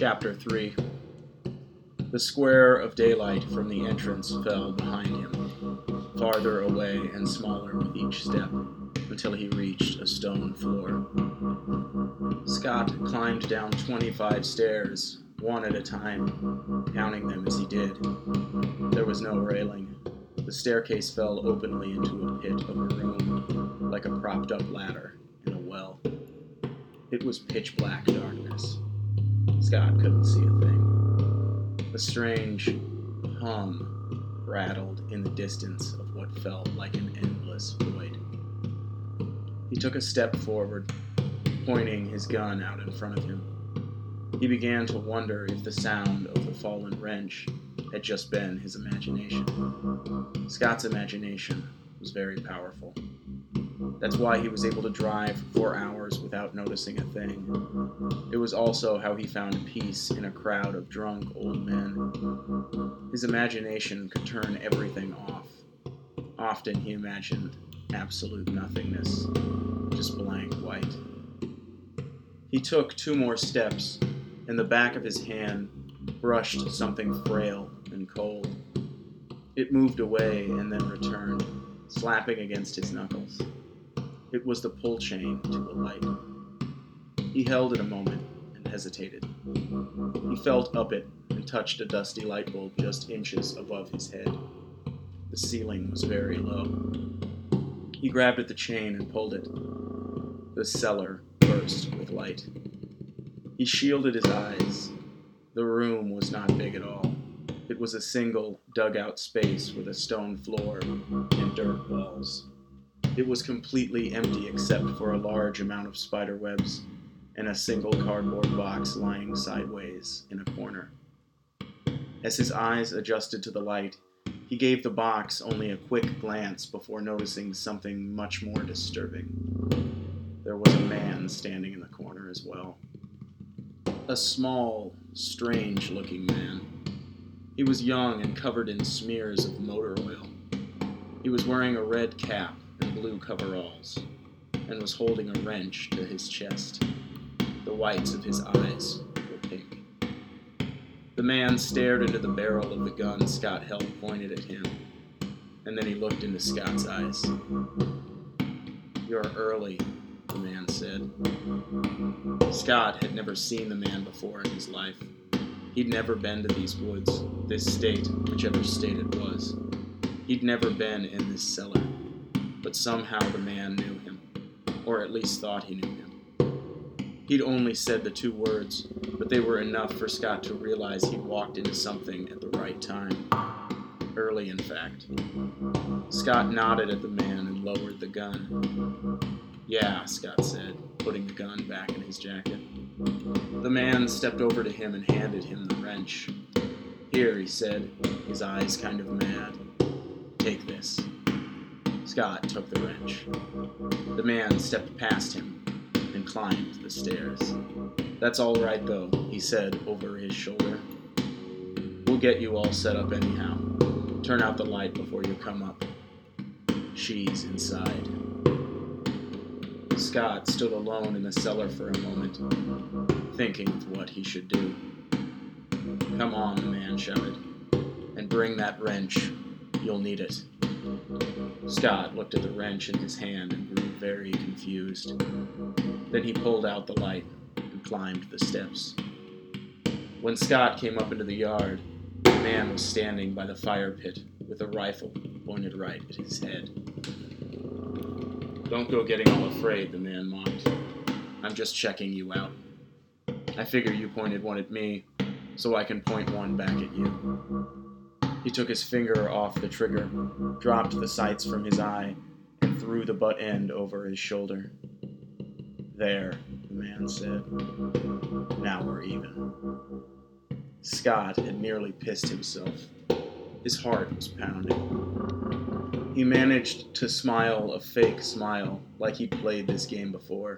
Chapter 3. The square of daylight from the entrance fell behind him, farther away and smaller with each step, until he reached a stone floor. Scott climbed down 25 stairs, one at a time, counting them as he did. There was no railing. The staircase fell openly into a pit of a room, like a propped-up ladder in a well. It was pitch-black darkness. Scott couldn't see a thing. A strange hum rattled in the distance of what felt like an endless void. He took a step forward, pointing his gun out in front of him. He began to wonder if the sound of the fallen wrench had just been his imagination. Scott's imagination was very powerful. That's why he was able to drive for hours without noticing a thing. It was also how he found peace in a crowd of drunk old men. His imagination could turn everything off. Often he imagined absolute nothingness, just blank white. He took two more steps, and the back of his hand brushed something frail and cold. It moved away and then returned, slapping against his knuckles. It was the pull chain to a light. He held it a moment and hesitated. He felt up it and touched a dusty light bulb just inches above his head. The ceiling was very low. He grabbed at the chain and pulled it. The cellar burst with light. He shielded his eyes. The room was not big at all. It was a single dugout space with a stone floor and dirt walls. It was completely empty except for a large amount of spider webs and a single cardboard box lying sideways in a corner. As his eyes adjusted to the light, he gave the box only a quick glance before noticing something much more disturbing. There was a man standing in the corner as well. A small, strange-looking man. He was young and covered in smears of motor oil. He was wearing a red cap and blue coveralls, and was holding a wrench to his chest. The whites of his eyes were pink. The man stared into the barrel of the gun Scott held pointed at him, and then he looked into Scott's eyes. "You're early," the man said. Scott had never seen the man before in his life. He'd never been to these woods, this state, whichever state it was. He'd never been in this cellar. But somehow the man knew him, or at least thought he knew him. He'd only said the two words, but they were enough for Scott to realize he'd walked into something at the right time. Early, in fact. Scott nodded at the man and lowered the gun. "Yeah," Scott said, putting the gun back in his jacket. The man stepped over to him and handed him the wrench. "Here," he said, his eyes kind of mad. "Take this." Scott took the wrench. The man stepped past him and climbed the stairs. "That's all right, though," he said over his shoulder. "We'll get you all set up anyhow. Turn out the light before you come up. She's inside." Scott stood alone in the cellar for a moment, thinking of what he should do. "Come on," the man shouted, "and bring that wrench. You'll need it." Scott looked at the wrench in his hand and grew very confused. Then he pulled out the light and climbed the steps. When Scott came up into the yard, the man was standing by the fire pit with a rifle pointed right at his head. "Don't go getting all afraid," the man mocked. "I'm just checking you out. I figure you pointed one at me, so I can point one back at you." He took his finger off the trigger, dropped the sights from his eye, and threw the butt end over his shoulder. "There," the man said. "Now we're even." Scott had nearly pissed himself. His heart was pounding. He managed to smile a fake smile, like he'd played this game before.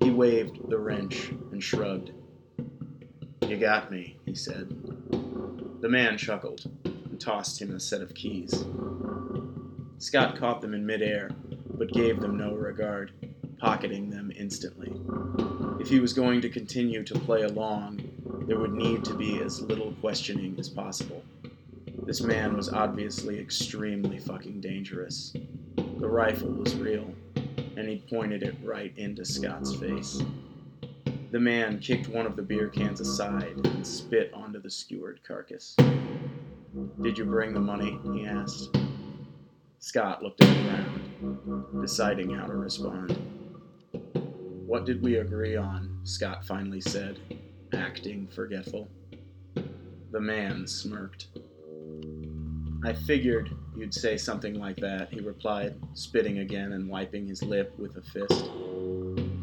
He waved the wrench and shrugged. "You got me," he said. The man chuckled and tossed him a set of keys. Scott caught them in midair, but gave them no regard, pocketing them instantly. If he was going to continue to play along, there would need to be as little questioning as possible. This man was obviously extremely fucking dangerous. The rifle was real, and he pointed it right into Scott's face. The man kicked one of the beer cans aside and spit onto the skewered carcass. "Did you bring the money?" he asked. Scott looked at the ground, deciding how to respond. "What did we agree on?" Scott finally said, acting forgetful. The man smirked. "I figured you'd say something like that," he replied, spitting again and wiping his lip with a fist.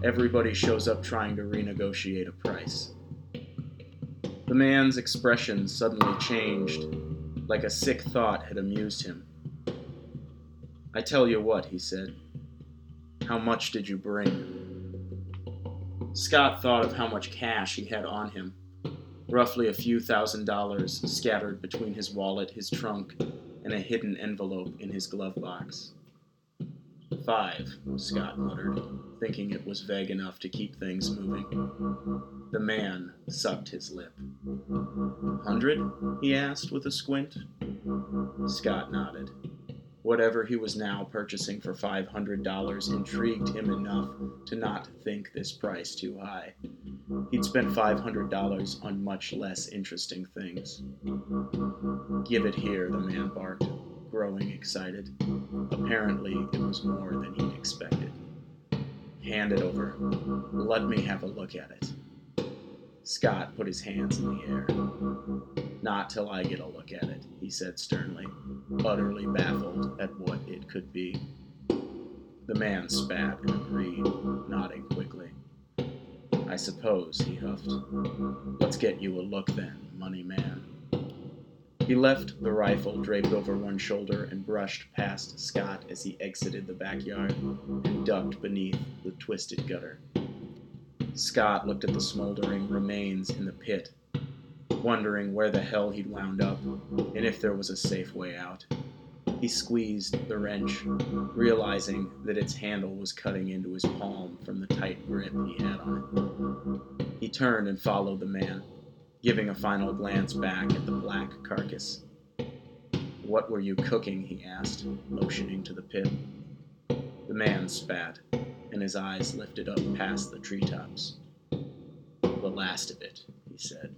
"Everybody shows up trying to renegotiate a price." The man's expression suddenly changed, like a sick thought had amused him. "I tell you what," he said. "How much did you bring?" Scott thought of how much cash he had on him, roughly a few $1,000s scattered between his wallet, his trunk, and a hidden envelope in his glove box. "5, Scott muttered, thinking it was vague enough to keep things moving. The man sucked his lip. 100? He asked with a squint. Scott nodded. Whatever he was now purchasing for $500 intrigued him enough to not think this price too high. He'd spent $500 on much less interesting things. "Give it here," the man barked, growing excited. Apparently, it was more than he'd expected. "Hand it over. Let me have a look at it." Scott put his hands in the air. "Not till I get a look at it," he said sternly, utterly baffled at what it could be. The man spat and agreed, nodding quickly. "I suppose," he huffed. "Let's get you a look then, money man." He left the rifle draped over one shoulder and brushed past Scott as he exited the backyard and ducked beneath the twisted gutter. Scott looked at the smoldering remains in the pit, wondering where the hell he'd wound up and if there was a safe way out. He squeezed the wrench, realizing that its handle was cutting into his palm from the tight grip he had on it. He turned and followed the man, giving a final glance back at the black carcass. "What were you cooking?" he asked, motioning to the pit. The man spat, and his eyes lifted up past the treetops. "The last of it," he said.